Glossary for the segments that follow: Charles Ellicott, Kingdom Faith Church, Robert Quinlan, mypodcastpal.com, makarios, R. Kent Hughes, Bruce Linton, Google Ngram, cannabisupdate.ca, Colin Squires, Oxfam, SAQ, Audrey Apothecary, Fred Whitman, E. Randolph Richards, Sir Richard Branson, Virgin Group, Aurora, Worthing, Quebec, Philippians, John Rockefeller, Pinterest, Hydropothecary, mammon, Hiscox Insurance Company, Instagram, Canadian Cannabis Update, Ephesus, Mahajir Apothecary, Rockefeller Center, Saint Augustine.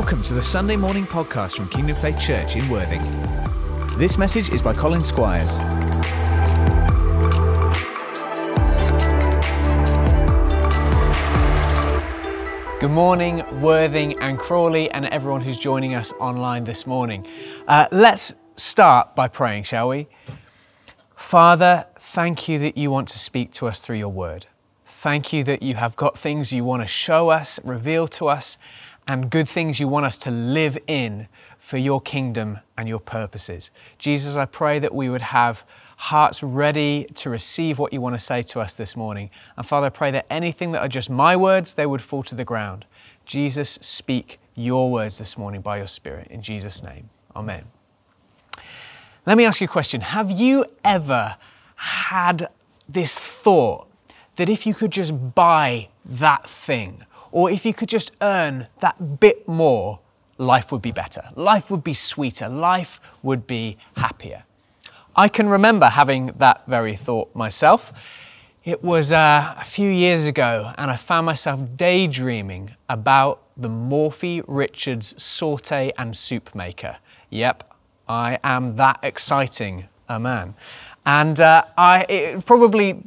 Welcome to the Sunday morning podcast from Kingdom Faith Church in Worthing. This message is by Colin Squires. Good morning, Worthing and Crawley and everyone who's joining us online this morning. Let's start by praying, shall we? Father, thank you that you want to speak to us through your word. Thank you that you have got things you want to show us, reveal to us, and good things you want us to live in for your kingdom and your purposes. Jesus, I pray that we would have hearts ready to receive what you want to say to us this morning. And Father, I pray that anything that are just my words, they would fall to the ground. Jesus, speak your words this morning by your Spirit. In Jesus' name, amen. Let me ask you a question. Have you ever had this thought that if you could just buy that thing, or if you could just earn that bit more, life would be better, life would be sweeter, life would be happier? I can remember having that very thought myself. It was a few years ago, and I found myself daydreaming about the Morphy Richards Sauté and Soup Maker. Yep, I am that exciting a man. And it probably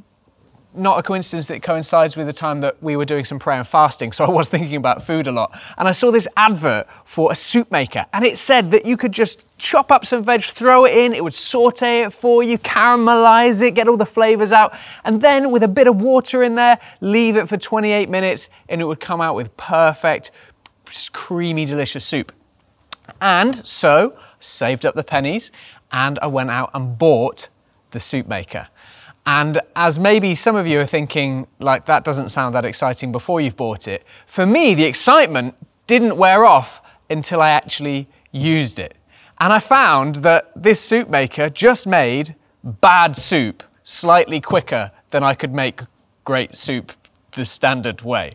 not a coincidence that it coincides with the time that we were doing some prayer and fasting, so I was thinking about food a lot. And I saw this advert for a soup maker, and it said that you could just chop up some veg, throw it in, it would saute it for you, caramelize it, get all the flavors out, and then with a bit of water in there, leave it for 28 minutes, and it would come out with perfect, creamy, delicious soup. And so, saved up the pennies, and I went out and bought the soup maker. And as maybe some of you are thinking, like, that doesn't sound that exciting before you've bought it, for me, the excitement didn't wear off until I actually used it. And I found that this soup maker just made bad soup slightly quicker than I could make great soup the standard way.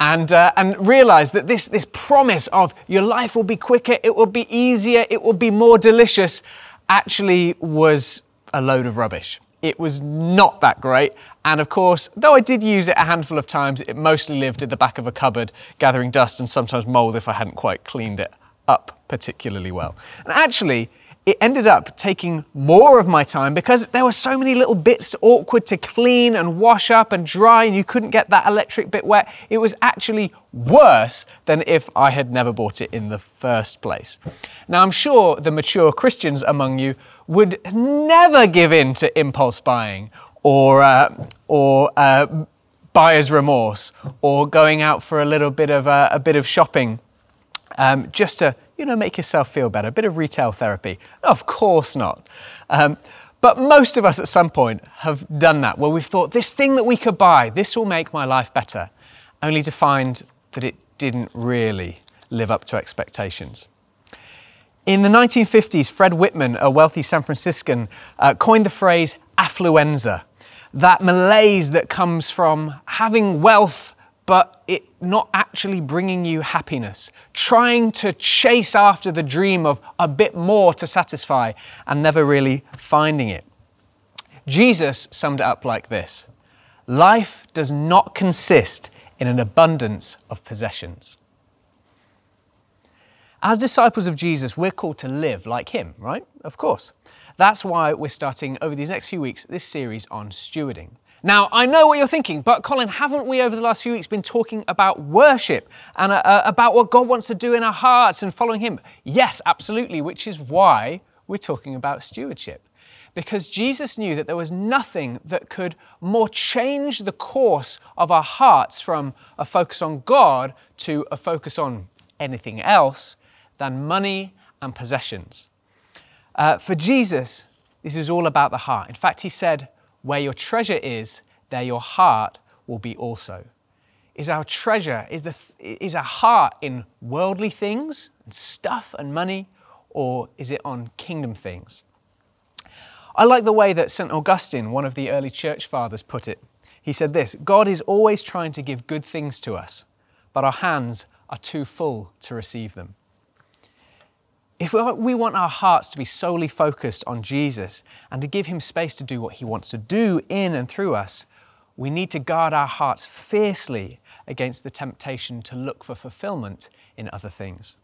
And realized that this promise of your life will be quicker, it will be easier, it will be more delicious, actually was a load of rubbish. It was not that great. And of course, though I did use it a handful of times, it mostly lived at the back of a cupboard, gathering dust and sometimes mold if I hadn't quite cleaned it up particularly well. And actually, it ended up taking more of my time because there were so many little bits awkward to clean and wash up and dry, and you couldn't get that electric bit wet. It was actually worse than if I had never bought it in the first place. Now, I'm sure the mature Christians among you would never give in to impulse buying or buyer's remorse or going out for a bit of shopping just to make yourself feel better, a bit of retail therapy. Of course not. But most of us at some point have done that, where we've thought, this thing that we could buy, this will make my life better, only to find that it didn't really live up to expectations. In the 1950s, Fred Whitman, a wealthy San Franciscan, coined the phrase affluenza, that malaise that comes from having wealth but it not actually bringing you happiness, trying to chase after the dream of a bit more to satisfy and never really finding it. Jesus summed it up like this: life does not consist in an abundance of possessions. As disciples of Jesus, we're called to live like him, right? Of course. That's why we're starting over these next few weeks this series on stewarding. Now, I know what you're thinking, but Colin, haven't we over the last few weeks been talking about worship and about what God wants to do in our hearts and following him? Yes, absolutely, which is why we're talking about stewardship. Because Jesus knew that there was nothing that could more change the course of our hearts from a focus on God to a focus on anything else than money and possessions. For Jesus, this is all about the heart. In fact, he said, where your treasure is, there your heart will be also. Is our treasure, is our heart in worldly things and stuff and money, or is it on kingdom things? I like the way that Saint Augustine, one of the early church fathers, put it. He said this: God is always trying to give good things to us, but our hands are too full to receive them. If we want our hearts to be solely focused on Jesus and to give him space to do what he wants to do in and through us, we need to guard our hearts fiercely against the temptation to look for fulfillment in other things.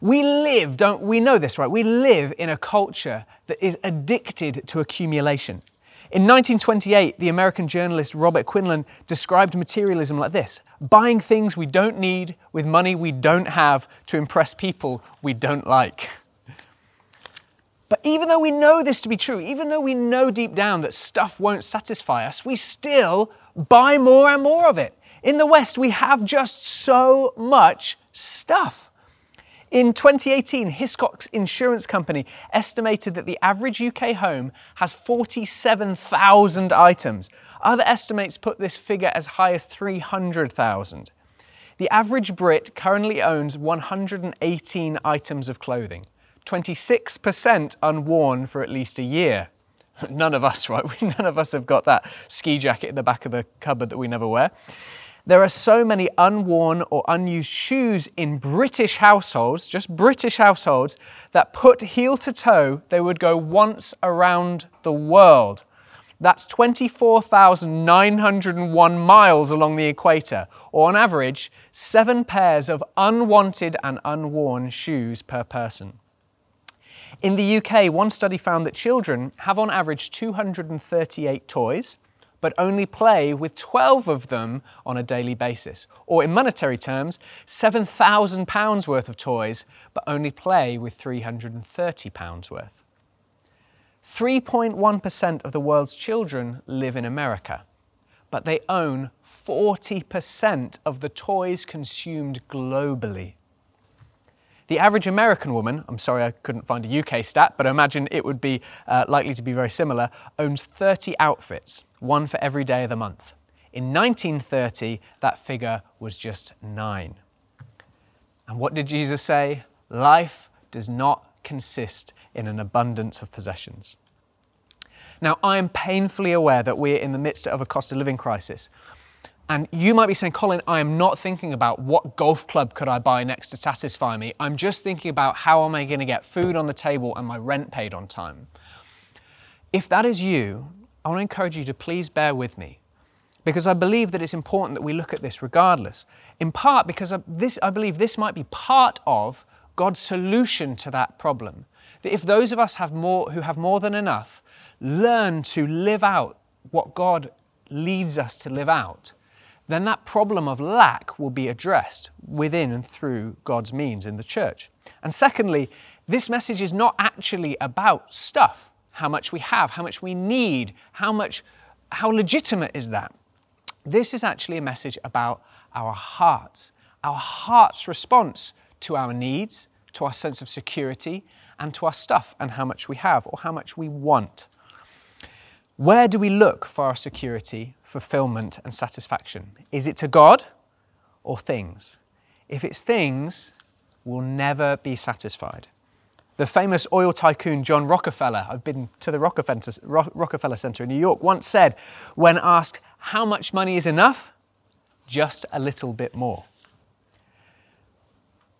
We live, don't we know this, right? We live in a culture that is addicted to accumulation. In 1928, the American journalist Robert Quinlan described materialism like this: buying things we don't need with money we don't have to impress people we don't like. But even though we know this to be true, even though we know deep down that stuff won't satisfy us, we still buy more and more of it. In the West, we have just so much stuff. In 2018, Hiscox Insurance Company estimated that the average UK home has 47,000 items. Other estimates put this figure as high as 300,000. The average Brit currently owns 118 items of clothing, 26% unworn for at least a year. None of us, right? None of us have got that ski jacket in the back of the cupboard that we never wear. There are so many unworn or unused shoes in British households, just British households, that put heel to toe, they would go once around the world. That's 24,901 miles along the equator, or on average, 7 pairs of unwanted and unworn shoes per person. In the UK, one study found that children have on average 238 toys, but only play with 12 of them on a daily basis. Or in monetary terms, £7,000 worth of toys, but only play with £330 worth. 3.1% of the world's children live in America, but they own 40% of the toys consumed globally. The average American woman, I'm sorry I couldn't find a UK stat, but I imagine it would be likely to be very similar, owns 30 outfits, one for every day of the month. In 1930, that figure was just 9. And what did Jesus say? Life does not consist in an abundance of possessions. Now, I am painfully aware that we're in the midst of a cost of living crisis. And you might be saying, Colin, I am not thinking about what golf club could I buy next to satisfy me. I'm just thinking about how am I going to get food on the table and my rent paid on time. If that is you, I want to encourage you to please bear with me, because I believe that it's important that we look at this regardless. In part because I believe this might be part of God's solution to that problem. That if those of us who have more than enough learn to live out what God leads us to live out, then that problem of lack will be addressed within and through God's means in the church. And secondly, this message is not actually about stuff, how much we have, how much we need, how legitimate is that? This is actually a message about our heart's response to our needs, to our sense of security, and to our stuff and how much we have or how much we want. Where do we look for our security, fulfillment, and satisfaction? Is it to God or things? If it's things, we'll never be satisfied. The famous oil tycoon John Rockefeller, I've been to the Rockefeller Center in New York, once said, when asked how much money is enough, just a little bit more.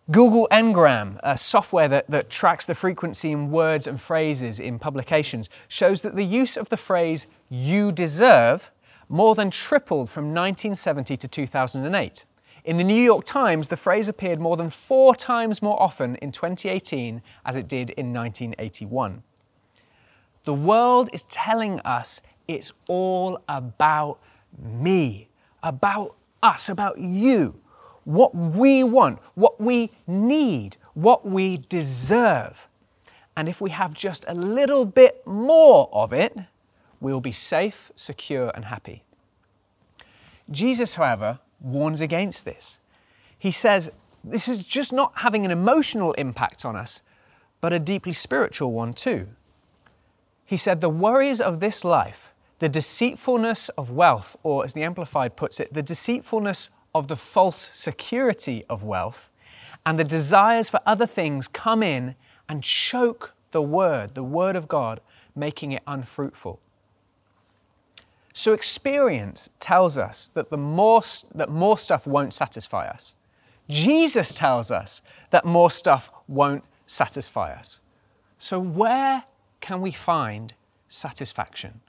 Google Ngram, a software that tracks the frequency in words and phrases in publications, shows that the use of the phrase, you deserve, more than tripled from 1970 to 2008. In the New York Times, the phrase appeared more than 4 times more often in 2018 as it did in 1981. The world is telling us it's all about me, about us, about you. What we want, what we need, what we deserve. And if we have just a little bit more of it, we'll be safe, secure, and happy. Jesus, however, warns against this. He says this is just not having an emotional impact on us, but a deeply spiritual one too. He said the worries of this life, the deceitfulness of wealth, or as the Amplified puts it, the deceitfulness of the false security of wealth, and the desires for other things come in and choke the Word of God, making it unfruitful. So experience tells us that more stuff won't satisfy us. Jesus tells us that more stuff won't satisfy us. So where can we find satisfaction?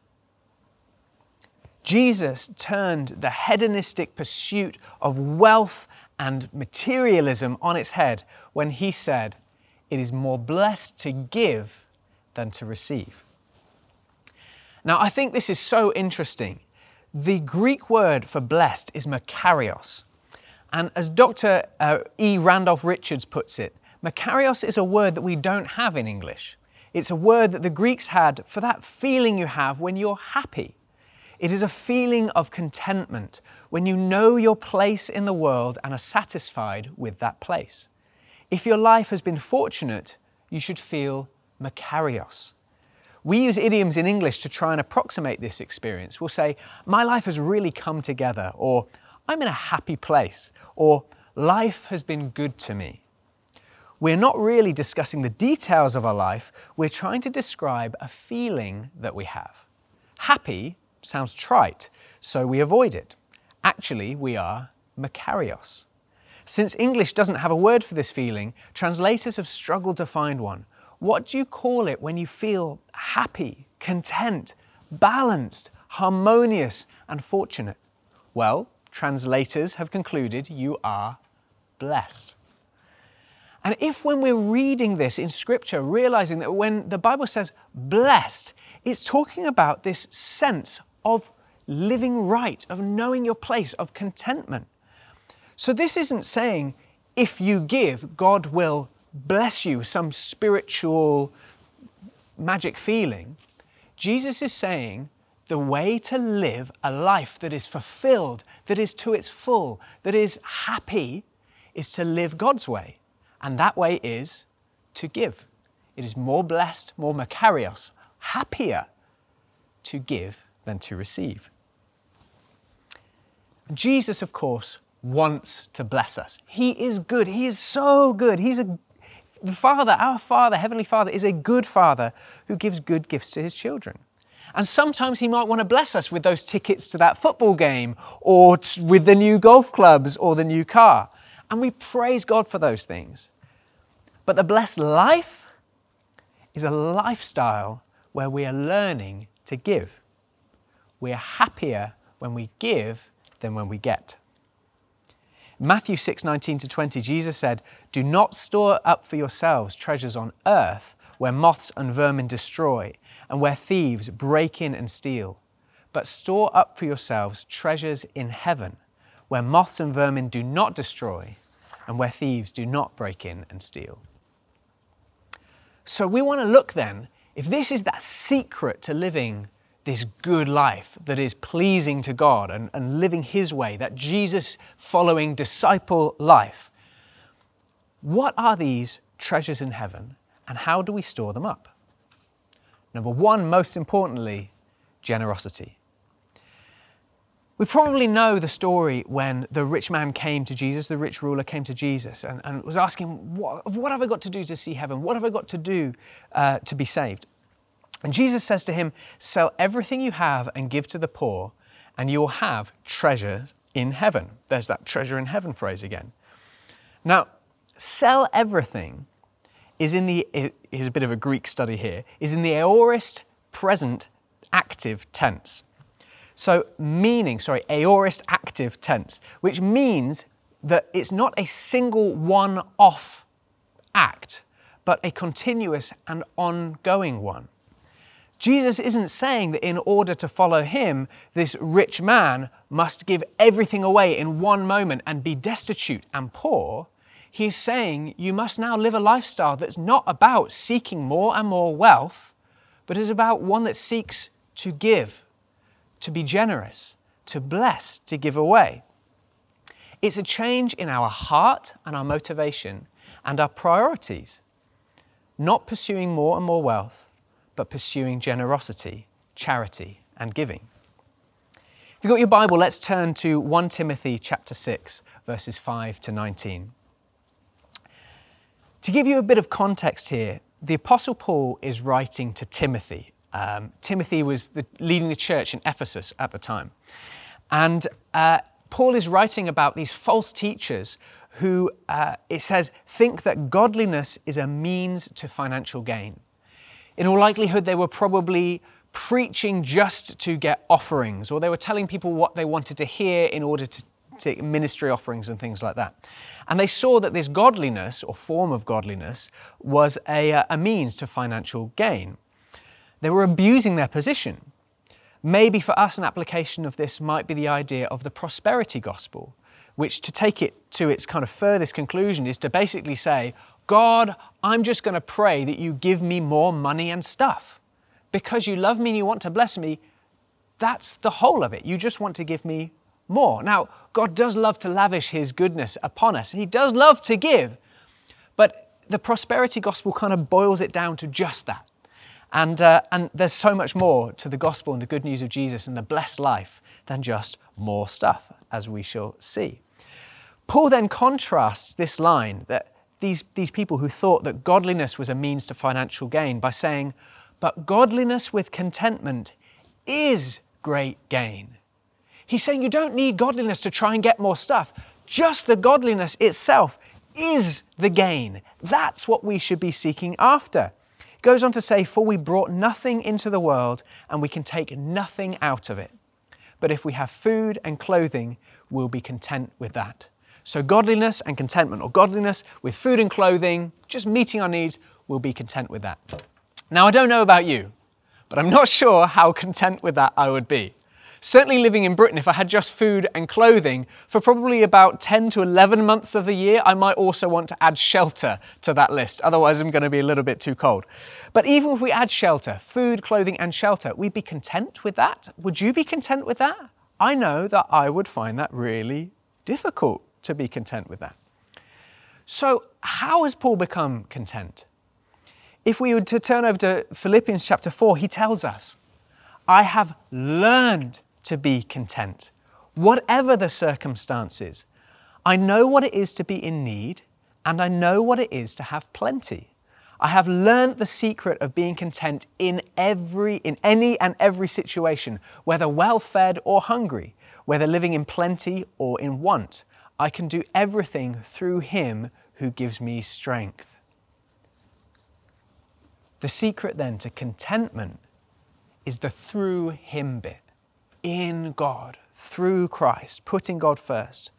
Jesus turned the hedonistic pursuit of wealth and materialism on its head when he said, It is more blessed to give than to receive. Now, I think this is so interesting. The Greek word for blessed is makarios. And as Dr. E. Randolph Richards puts it, makarios is a word that we don't have in English. It's a word that the Greeks had for that feeling you have when you're happy. It is a feeling of contentment when you know your place in the world and are satisfied with that place. If your life has been fortunate, you should feel makarios. We use idioms in English to try and approximate this experience. We'll say, my life has really come together, or I'm in a happy place, or life has been good to me. We're not really discussing the details of our life, we're trying to describe a feeling that we have. Happy sounds trite, so we avoid it. Actually, we are makarios. Since English doesn't have a word for this feeling, translators have struggled to find one. What do you call it when you feel happy, content, balanced, harmonious, and fortunate? Well, translators have concluded you are blessed. And if when we're reading this in Scripture, realizing that when the Bible says blessed, it's talking about this sense of living right, of knowing your place, of contentment. So this isn't saying if you give, God will bless you, some spiritual magic feeling. Jesus is saying the way to live a life that is fulfilled, that is to its full, that is happy, is to live God's way. And that way is to give. It is more blessed, more makarios, happier to give than to receive. Jesus, of course, wants to bless us. He is good. He is so good. He's the Father, our Father, Heavenly Father, is a good Father who gives good gifts to his children. And sometimes he might want to bless us with those tickets to that football game, or with the new golf clubs, or the new car. And we praise God for those things. But the blessed life is a lifestyle where we are learning to give. We are happier when we give than when we get. Matthew 6:19-20, Jesus said, "Do not store up for yourselves treasures on earth, where moths and vermin destroy, and where thieves break in and steal. But store up for yourselves treasures in heaven, where moths and vermin do not destroy, and where thieves do not break in and steal." So we want to look then, if this is that secret to living this good life that is pleasing to God and living his way, that Jesus-following disciple life, what are these treasures in heaven and how do we store them up? Number one, most importantly, generosity. We probably know the story when the rich man came to Jesus, the rich ruler came to Jesus and was asking, what have I got to do to see heaven? What have I got to do to be saved? And Jesus says to him, sell everything you have and give to the poor, and you'll have treasures in heaven. There's that treasure in heaven phrase again. Now, sell everything here's a bit of a Greek study here, is in the aorist present active tense. Aorist active tense, which means that it's not a single one-off act, but a continuous and ongoing one. Jesus isn't saying that in order to follow him, this rich man must give everything away in one moment and be destitute and poor. He's saying you must now live a lifestyle that's not about seeking more and more wealth, but is about one that seeks to give, to be generous, to bless, to give away. It's a change in our heart and our motivation and our priorities. Not pursuing more and more wealth, but pursuing generosity, charity, and giving. If you've got your Bible, let's turn to 1 Timothy chapter 6, verses 5-19. To give you a bit of context here, the Apostle Paul is writing to Timothy. Timothy was leading the church in Ephesus at the time. And Paul is writing about these false teachers who, it says, think that godliness is a means to financial gain. In all likelihood, they were probably preaching just to get offerings, or they were telling people what they wanted to hear in order to ministry offerings and things like that. And they saw that this godliness, or form of godliness, was a means to financial gain. They were abusing their position. Maybe for us, an application of this might be the idea of the prosperity gospel, which, to take it to its kind of furthest conclusion, is to basically say, God, I'm just going to pray that you give me more money and stuff. Because you love me and you want to bless me, that's the whole of it. You just want to give me more. Now, God does love to lavish his goodness upon us. He does love to give. But the prosperity gospel kind of boils it down to just that. And there's so much more to the gospel and the good news of Jesus and the blessed life than just more stuff, as we shall see. Paul then contrasts this line that these people who thought that godliness was a means to financial gain by saying, but godliness with contentment is great gain. He's saying you don't need godliness to try and get more stuff. Just the godliness itself is the gain. That's what we should be seeking after. He goes on to say, for we brought nothing into the world and we can take nothing out of it. But if we have food and clothing, we'll be content with that. So godliness and contentment, or godliness with food and clothing, just meeting our needs, we'll be content with that. Now, I don't know about you, but I'm not sure how content with that I would be. Certainly living in Britain, if I had just food and clothing, for probably about 10 to 11 months of the year, I might also want to add shelter to that list. Otherwise, I'm going to be a little bit too cold. But even if we add shelter, food, clothing and shelter, we'd be content with that. Would you be content with that? I know that I would find that really difficult to be content with that. So how has Paul become content? If we were to turn over to Philippians chapter 4, he tells us, I have learned to be content, whatever the circumstances. I know what it is to be in need, and I know what it is to have plenty. I have learned the secret of being content in any and every situation, whether well-fed or hungry, whether living in plenty or in want. I can do everything through him who gives me strength. The secret then to contentment is the through him bit. In God, through Christ, putting God first.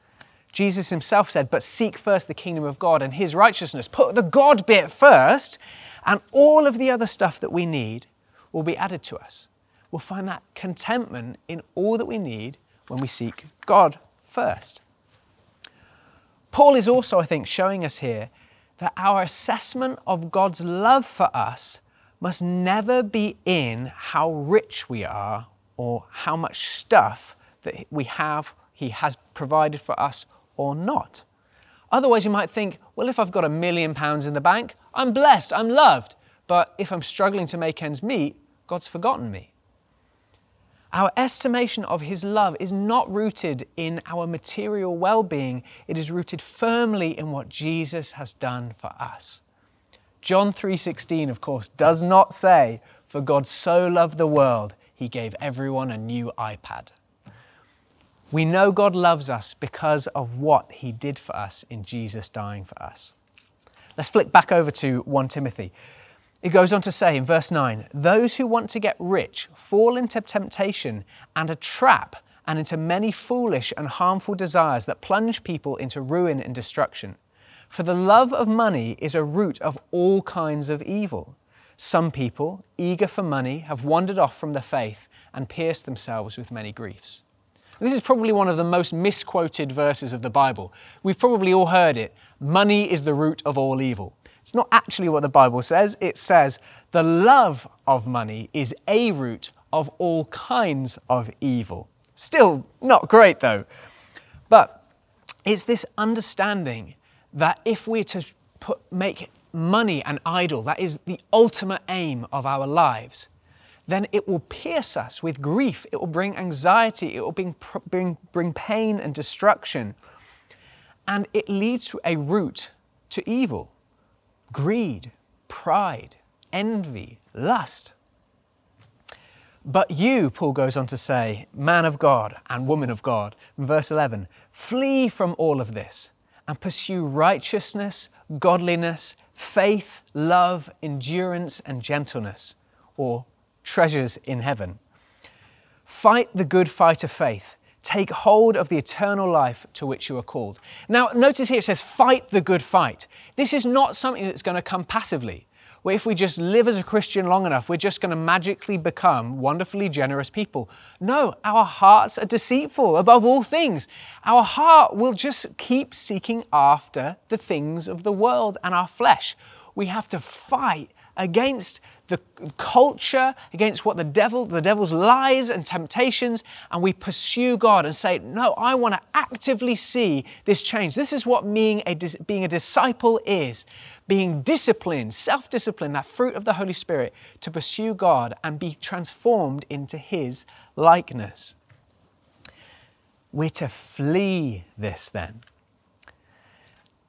Jesus himself said, but seek first the kingdom of God and his righteousness. Put the God bit first, and all of the other stuff that we need will be added to us. We'll find that contentment in all that we need when we seek God first. Paul is also, I think, showing us here that our assessment of God's love for us must never be in how rich we are or how much stuff that we have, he has provided for us or not. Otherwise you might think, well, if I've got £1 million in the bank, I'm blessed, I'm loved. But if I'm struggling to make ends meet, God's forgotten me. Our estimation of his love is not rooted in our material well-being. It is rooted firmly in what Jesus has done for us. John 3:16, of course, does not say, for God so loved the world, he gave everyone a new iPad. We know God loves us because of what he did for us in Jesus dying for us. Let's flick back over to 1 Timothy. It goes on to say in verse 9, those who want to get rich fall into temptation and a trap and into many foolish and harmful desires that plunge people into ruin and destruction. For the love of money is a root of all kinds of evil. Some people, eager for money, have wandered off from the faith and pierced themselves with many griefs. This is probably one of the most misquoted verses of the Bible. We've probably all heard it. Money is the root of all evil. It's not actually what the Bible says. It says the love of money is a root of all kinds of evil. Still not great though. But it's this understanding that if we're to make money an idol, that is the ultimate aim of our lives, then it will pierce us with grief. It will bring anxiety. It will bring pain and destruction. And it leads to a root to evil. Greed, pride, envy, lust. But you, Paul goes on to say, man of God and woman of God, in verse 11, flee from all of this and pursue righteousness, godliness, faith, love, endurance, and gentleness, or treasures in heaven. Fight the good fight of faith, Take hold of the eternal life to which you are called. Now, notice here it says, fight the good fight. This is not something that's going to come passively, where if we just live as a Christian long enough, we're just going to magically become wonderfully generous people. No, our hearts are deceitful above all things. Our heart will just keep seeking after the things of the world and our flesh. We have to fight against the culture, against what the devil's lies and temptations, and we pursue God and say, no, I want to actively see this change. This is what being a disciple is, being disciplined, self-disciplined, that fruit of the Holy Spirit, to pursue God and be transformed into His likeness. We're to flee this then.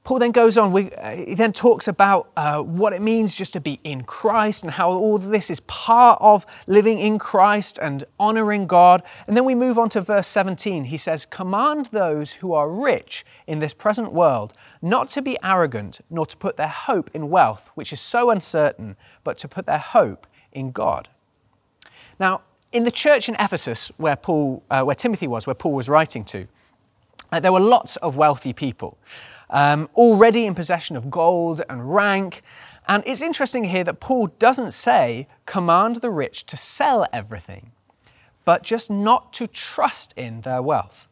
Paul then goes on, he then talks about what it means just to be in Christ and how all of this is part of living in Christ and honoring God. And then we move on to verse 17. He says, command those who are rich in this present world not to be arrogant, nor to put their hope in wealth, which is so uncertain, but to put their hope in God. Now, in the church in Ephesus, where Paul was writing to, there were lots of wealthy people, already in possession of gold and rank. And it's interesting here that Paul doesn't say, command the rich to sell everything, but just not to trust in their wealth.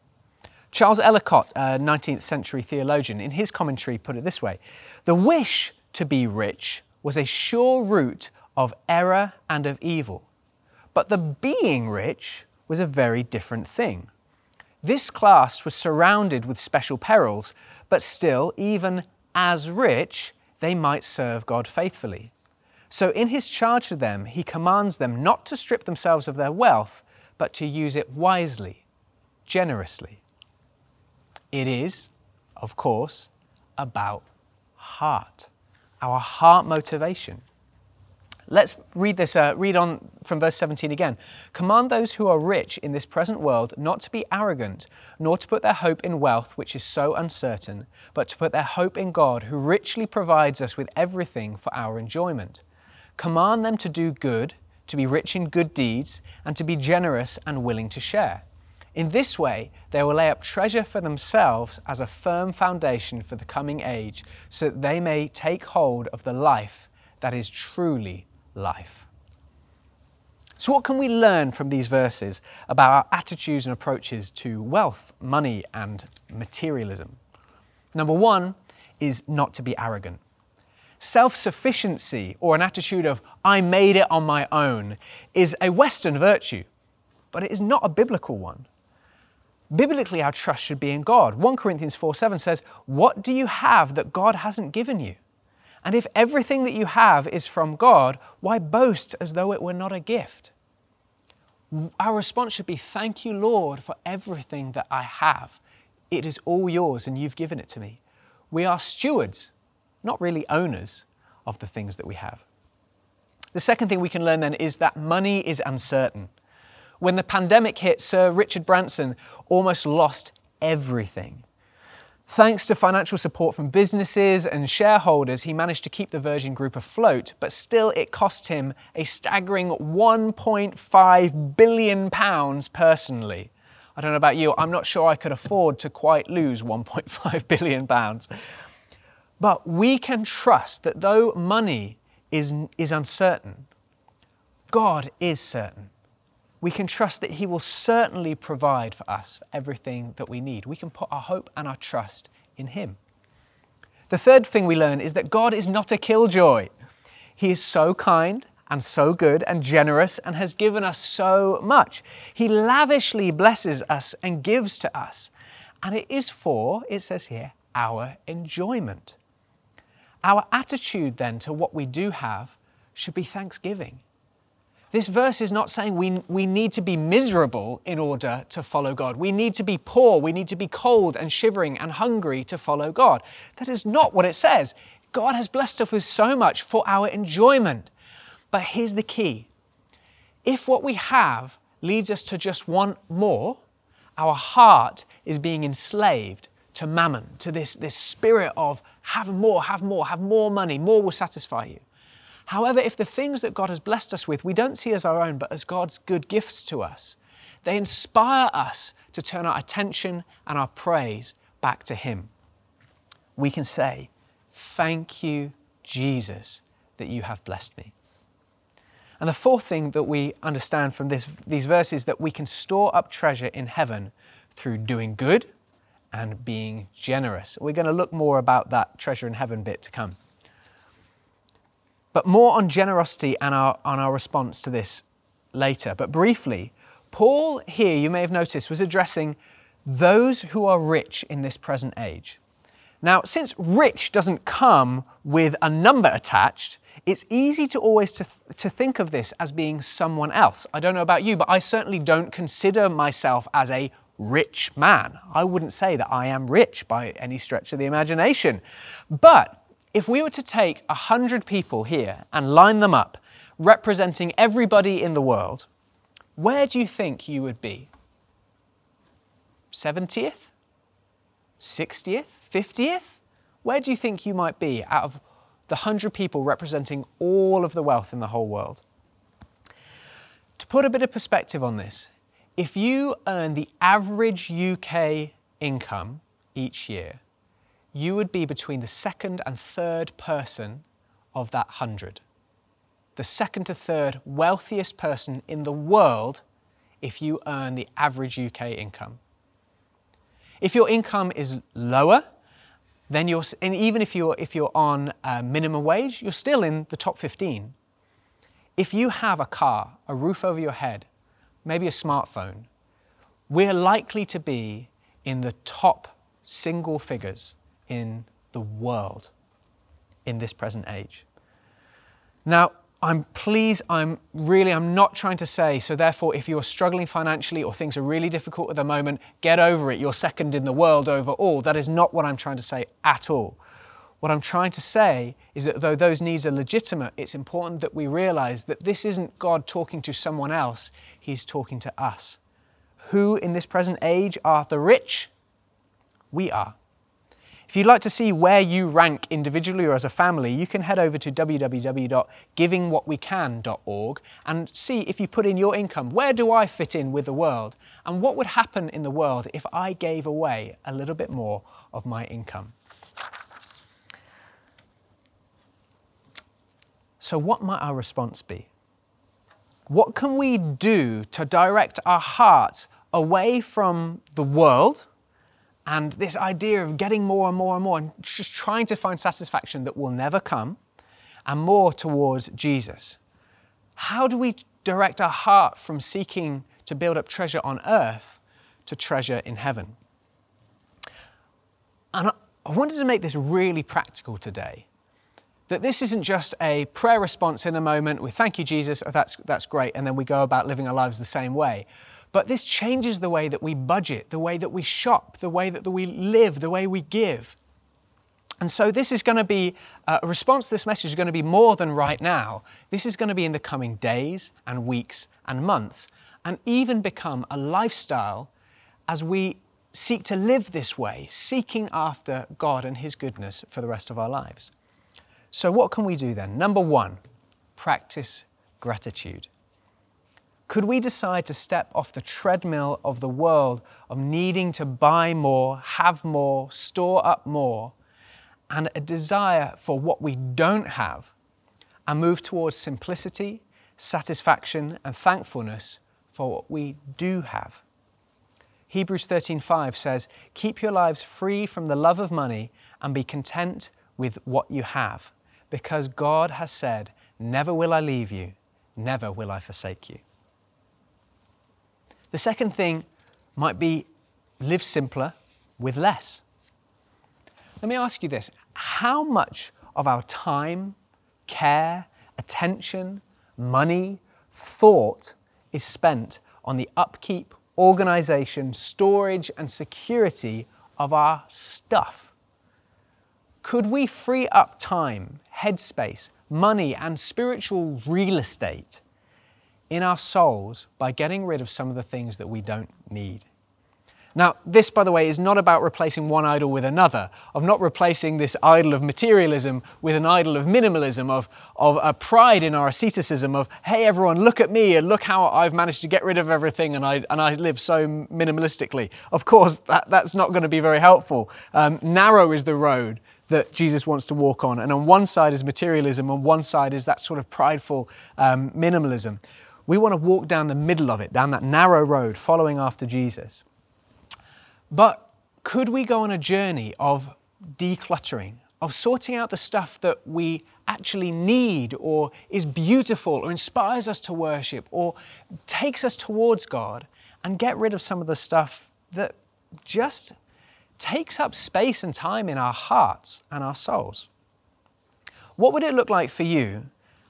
Charles Ellicott, a 19th century theologian, in his commentary put it this way, the wish to be rich was a sure root of error and of evil, but the being rich was a very different thing. This class was surrounded with special perils, but still, even as rich, they might serve God faithfully. So in his charge to them, he commands them not to strip themselves of their wealth, but to use it wisely, generously. It is, of course, about heart, our heart motivation. Let's read this. Read on from verse 17 again. Command those who are rich in this present world not to be arrogant, nor to put their hope in wealth, which is so uncertain, but to put their hope in God, who richly provides us with everything for our enjoyment. Command them to do good, to be rich in good deeds, and to be generous and willing to share. In this way, they will lay up treasure for themselves as a firm foundation for the coming age, so that they may take hold of the life that is truly life. So what can we learn from these verses about our attitudes and approaches to wealth, money, and materialism? Number one is not to be arrogant. Self-sufficiency, or an attitude of, I made it on my own, is a Western virtue, but it is not a biblical one. Biblically, our trust should be in God. 1 Corinthians 4:7 says, what do you have that God hasn't given you? And if everything that you have is from God, why boast as though it were not a gift? Our response should be, thank you, Lord, for everything that I have. It is all yours and you've given it to me. We are stewards, not really owners, of the things that we have. The second thing we can learn then is that money is uncertain. When the pandemic hit, Sir Richard Branson almost lost everything. Thanks to financial support from businesses and shareholders, he managed to keep the Virgin Group afloat, but still it cost him a staggering £1.5 billion personally. I don't know about you, I'm not sure I could afford to quite lose £1.5 billion. But we can trust that though money is uncertain, God is certain. We can trust that He will certainly provide for us everything that we need. We can put our hope and our trust in Him. The third thing we learn is that God is not a killjoy. He is so kind and so good and generous and has given us so much. He lavishly blesses us and gives to us. And it is for, it says here, our enjoyment. Our attitude then to what we do have should be thanksgiving. This verse is not saying we need to be miserable in order to follow God. We need to be poor, we need to be cold and shivering and hungry to follow God. That is not what it says. God has blessed us with so much for our enjoyment. But here's the key. If what we have leads us to just want more, our heart is being enslaved to mammon, to this spirit of have more money, more will satisfy you. However, if the things that God has blessed us with, we don't see as our own, but as God's good gifts to us, They inspire us to turn our attention and our praise back to Him. We can say, "Thank you, Jesus, that you have blessed me." And the fourth thing that we understand from these verses, that we can store up treasure in heaven through doing good and being generous. We're going to look more about that treasure in heaven bit to come. But more on generosity and on our response to this later. But briefly, Paul here, you may have noticed, was addressing those who are rich in this present age. Now, since rich doesn't come with a number attached, it's easy to always to think of this as being someone else. I don't know about you, but I certainly don't consider myself as a rich man. I wouldn't say that I am rich by any stretch of the imagination. But if we were to take 100 people here and line them up, representing everybody in the world, where do you think you would be? 70th? 60th? 50th? Where do you think you might be out of the 100 people representing all of the wealth in the whole world? To put a bit of perspective on this, if you earn the average UK income each year, you would be between the second and third person of that 100. The second to third wealthiest person in the world if you earn the average UK income. If your income is lower, then even if you're on minimum wage, you're still in the top 15. If you have a car, a roof over your head, maybe a smartphone, we're likely to be in the top single figures in the world in this present age. Now, I'm not trying to say, so therefore if you're struggling financially or things are really difficult at the moment, get over it, you're second in the world overall. That is not what I'm trying to say at all. What I'm trying to say is that though those needs are legitimate, it's important that we realize that this isn't God talking to someone else, He's talking to us. Who in this present age are the rich? We are. If you'd like to see where you rank individually or as a family, you can head over to www.givingwhatwecan.org and see if you put in your income, where do I fit in with the world? And what would happen in the world if I gave away a little bit more of my income? So what might our response be? What can we do to direct our hearts away from the world and this idea of getting more and more and more and just trying to find satisfaction that will never come, and more towards Jesus? How do we direct our heart from seeking to build up treasure on earth to treasure in heaven? And I wanted to make this really practical today, that this isn't just a prayer response in a moment with thank you, Jesus, oh, that's great, and then we go about living our lives the same way. But this changes the way that we budget, the way that we shop, the way that we live, the way we give. And so this is going to be, a response to this message is going to be more than right now. This is going to be in the coming days and weeks and months, and even become a lifestyle as we seek to live this way, seeking after God and His goodness for the rest of our lives. So what can we do then? Number one, practice gratitude. Could we decide to step off the treadmill of the world of needing to buy more, have more, store up more, and a desire for what we don't have, and move towards simplicity, satisfaction, and thankfulness for what we do have? Hebrews 13:5 says, "Keep your lives free from the love of money and be content with what you have, because God has said, 'Never will I leave you, never will I forsake you.'" The second thing might be live simpler with less. Let me ask you this. How much of our time, care, attention, money, thought is spent on the upkeep, organization, storage, and security of our stuff? Could we free up time, headspace, money, and spiritual real estate in our souls by getting rid of some of the things that we don't need? Now, this, by the way, is not about replacing one idol with another, of not replacing this idol of materialism with an idol of minimalism, of a pride in our asceticism, of, hey, everyone, look at me, and look how I've managed to get rid of everything, and I live so minimalistically. Of course, that's not going to be very helpful. Narrow is the road that Jesus wants to walk on, and on one side is materialism, on one side is that sort of prideful minimalism. We want to walk down the middle of it, down that narrow road, following after Jesus. But could we go on a journey of decluttering, of sorting out the stuff that we actually need or is beautiful or inspires us to worship or takes us towards God, and get rid of some of the stuff that just takes up space and time in our hearts and our souls? What would it look like for you,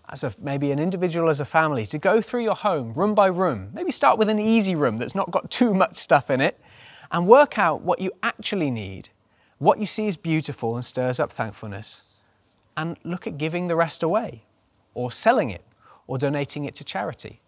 as maybe an individual, as a family, to go through your home room by room? Maybe start with an easy room that's not got too much stuff in it, and work out what you actually need, what you see is beautiful and stirs up thankfulness, and look at giving the rest away, or selling it, or donating it to charity.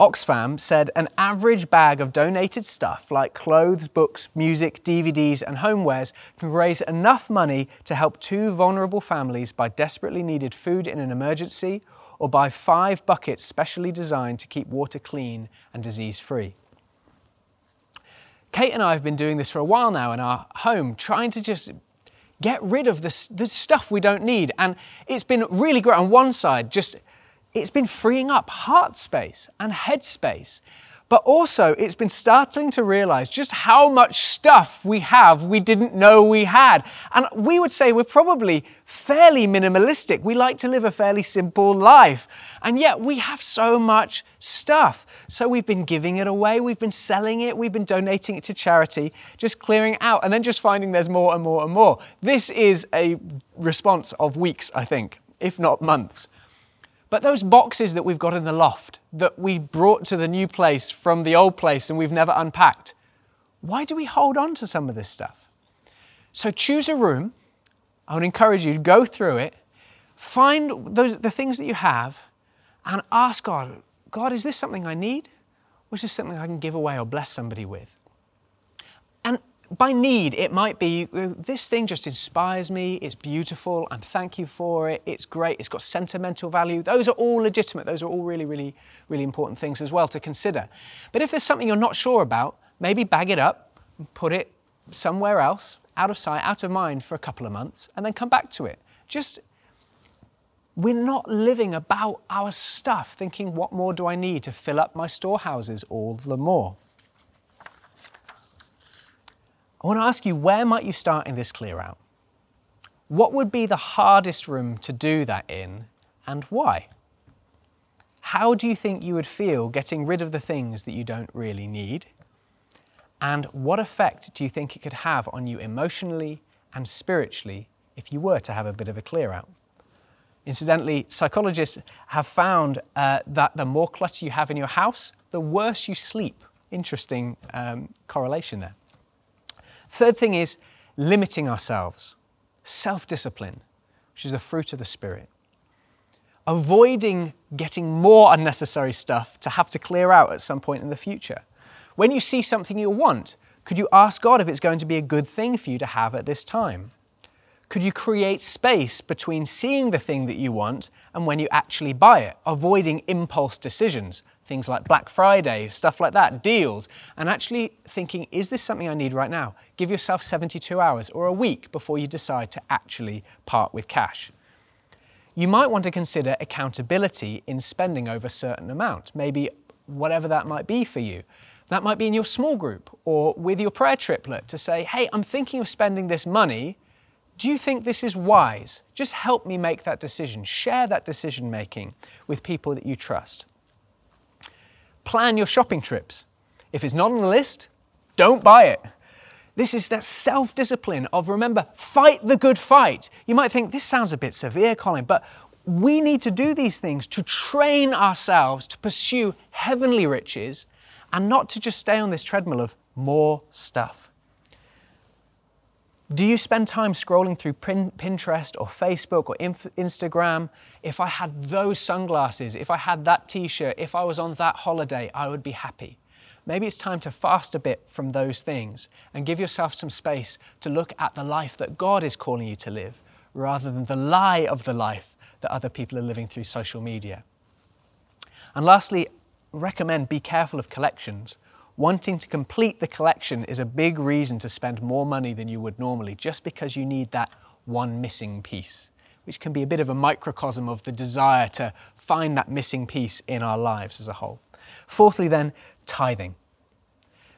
Oxfam said an average bag of donated stuff like clothes, books, music, DVDs and homewares can raise enough money to help 2 vulnerable families buy desperately needed food in an emergency, or buy 5 buckets specially designed to keep water clean and disease-free. Kate and I have been doing this for a while now in our home, trying to just get rid of the stuff we don't need. And it's been really great on one side, just it's been freeing up heart space and head space. But also it's been startling to realize just how much stuff we have we didn't know we had. And we would say we're probably fairly minimalistic. We like to live a fairly simple life. And yet we have so much stuff. So we've been giving it away, we've been selling it, we've been donating it to charity, just clearing out and then just finding there's more and more and more. This is a response of weeks, I think, if not months. But those boxes that we've got in the loft, that we brought to the new place from the old place and we've never unpacked, why do we hold on to some of this stuff? So choose a room. I would encourage you to go through it, find the things that you have, and ask God, God, is this something I need? Or is this something I can give away or bless somebody with? And by need, it might be, this thing just inspires me, it's beautiful, I'm thankful for it, it's great, it's got sentimental value. Those are all legitimate, those are all really, really, really important things as well to consider. But if there's something you're not sure about, maybe bag it up and put it somewhere else, out of sight, out of mind for a couple of months, and then come back to it. We're not living about our stuff, thinking, what more do I need to fill up my storehouses all the more? I want to ask you, where might you start in this clear out? What would be the hardest room to do that in, and why? How do you think you would feel getting rid of the things that you don't really need? And what effect do you think it could have on you emotionally and spiritually if you were to have a bit of a clear out? Incidentally, psychologists have found that the more clutter you have in your house, the worse you sleep. Interesting correlation there. Third thing is limiting ourselves. Self-discipline, which is a fruit of the Spirit. Avoiding getting more unnecessary stuff to have to clear out at some point in the future. When you see something you want, could you ask God if it's going to be a good thing for you to have at this time? Could you create space between seeing the thing that you want and when you actually buy it, avoiding impulse decisions? Things like Black Friday, stuff like that, deals, and actually thinking, is this something I need right now? Give yourself 72 hours or a week before you decide to actually part with cash. You might want to consider accountability in spending over a certain amount, maybe whatever that might be for you. That might be in your small group or with your prayer triplet to say, hey, I'm thinking of spending this money. Do you think this is wise? Just help me make that decision. Share that decision making with people that you trust. Plan your shopping trips. If it's not on the list, don't buy it. This is that self-discipline of, remember, fight the good fight. You might think, this sounds a bit severe, Colin, but we need to do these things to train ourselves to pursue heavenly riches and not to just stay on this treadmill of more stuff. Do you spend time scrolling through Pinterest or Facebook or Instagram? If I had those sunglasses, if I had that t-shirt, if I was on that holiday, I would be happy. Maybe it's time to fast a bit from those things and give yourself some space to look at the life that God is calling you to live, rather than the lie of the life that other people are living through social media. And lastly, recommend be careful of collections. Wanting to complete the collection is a big reason to spend more money than you would normally, just because you need that one missing piece, which can be a bit of a microcosm of the desire to find that missing piece in our lives as a whole. Fourthly then, tithing.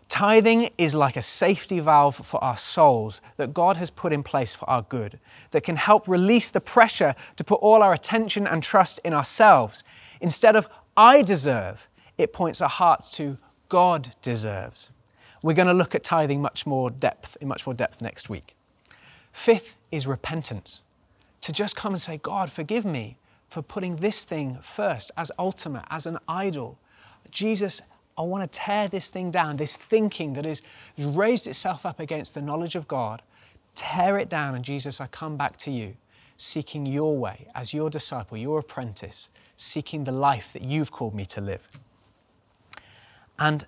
Tithing is like a safety valve for our souls that God has put in place for our good, that can help release the pressure to put all our attention and trust in ourselves. Instead of I deserve, it points our hearts to God deserves. We're going to look at tithing in much more depth next week. Fifth is repentance. To just come and say, God, forgive me for putting this thing first as ultimate, as an idol. Jesus, I want to tear this thing down, this thinking that has raised itself up against the knowledge of God. Tear it down, and Jesus, I come back to you, seeking your way as your disciple, your apprentice, seeking the life that you've called me to live. And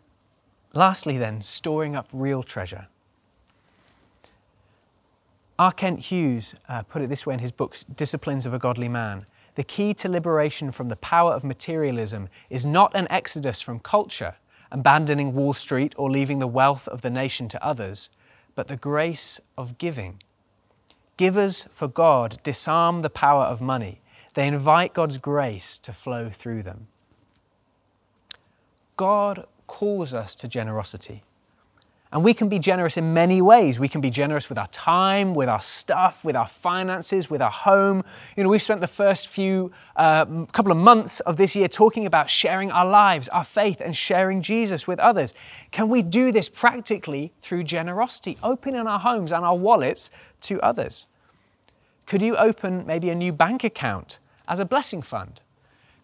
lastly then, storing up real treasure. R. Kent Hughes put it this way in his book, Disciplines of a Godly Man. The key to liberation from the power of materialism is not an exodus from culture, abandoning Wall Street or leaving the wealth of the nation to others, but the grace of giving. Givers for God disarm the power of money. They invite God's grace to flow through them. God calls us to generosity. And we can be generous in many ways. We can be generous with our time, with our stuff, with our finances, with our home. You know, we've spent the first few couple of months of this year talking about sharing our lives, our faith, and sharing Jesus with others. Can we do this practically through generosity, opening our homes and our wallets to others? Could you open maybe a new bank account as a blessing fund?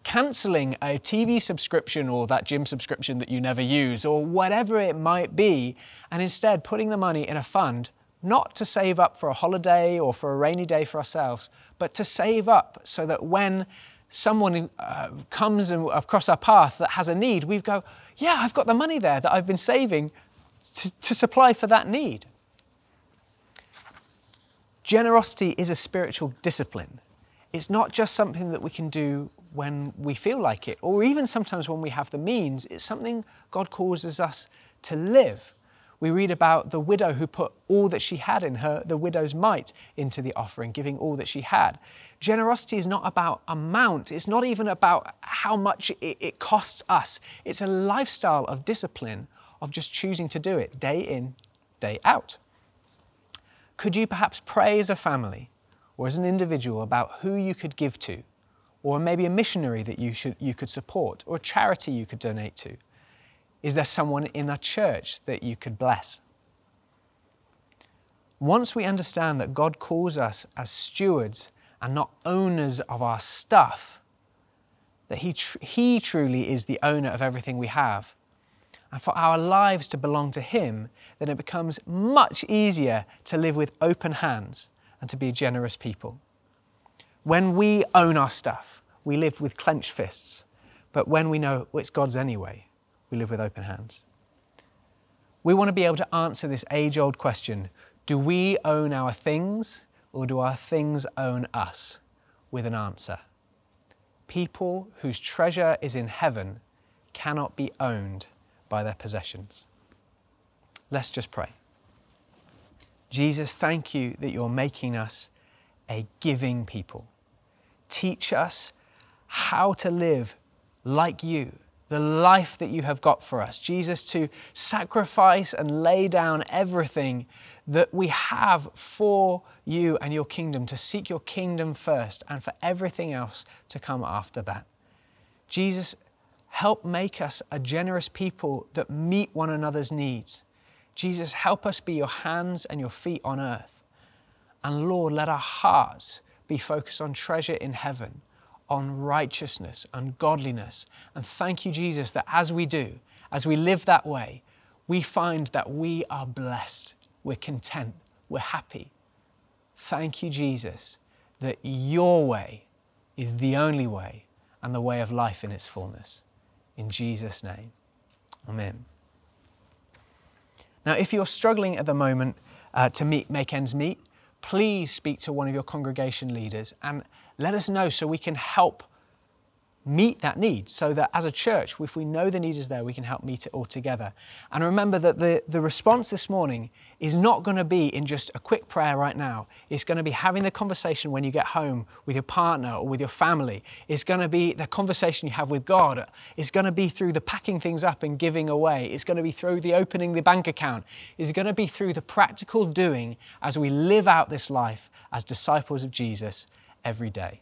Cancelling a TV subscription or that gym subscription that you never use or whatever it might be, and instead putting the money in a fund, not to save up for a holiday or for a rainy day for ourselves, but to save up so that when someone comes across our path that has a need, we go, yeah, I've got the money there that I've been saving to supply for that need. Generosity is a spiritual discipline. It's not just something that we can do when we feel like it, or even sometimes when we have the means. It's something God causes us to live. We read about the widow who put all that she had in her, the widow's mite, into the offering, giving all that she had. Generosity is not about amount. It's not even about how much it costs us. It's a lifestyle of discipline, of just choosing to do it day in, day out. Could you perhaps pray as a family or as an individual about who you could give to? Or maybe a missionary that you could support, or a charity you could donate to? Is there someone in a church that you could bless? Once we understand that God calls us as stewards and not owners of our stuff, that He truly is the owner of everything we have, and for our lives to belong to Him, then it becomes much easier to live with open hands and to be generous people. When we own our stuff, we live with clenched fists. But when we know it's God's anyway, we live with open hands. We want to be able to answer this age-old question, do we own our things or do our things own us? With an answer. People whose treasure is in heaven cannot be owned by their possessions. Let's just pray. Jesus, thank you that you're making us a giving people. Teach us how to live like you, the life that you have got for us. Jesus, to sacrifice and lay down everything that we have for you and your kingdom, to seek your kingdom first and for everything else to come after that. Jesus, help make us a generous people that meet one another's needs. Jesus, help us be your hands and your feet on earth. And Lord, let our hearts be focused on treasure in heaven, on righteousness and godliness. And thank you, Jesus, that as we do, as we live that way, we find that we are blessed, we're content, we're happy. Thank you, Jesus, that your way is the only way and the way of life in its fullness. In Jesus' name, amen. Now, if you're struggling at the moment to make ends meet, please speak to one of your congregation leaders and let us know so we can help meet that need, so that as a church, if we know the need is there, we can help meet it all together. And remember that the response this morning is not going to be in just a quick prayer right now. It's going to be having the conversation when you get home with your partner or with your family. It's going to be the conversation you have with God. It's going to be through the packing things up and giving away. It's going to be through the opening the bank account. It's going to be through the practical doing as we live out this life as disciples of Jesus every day.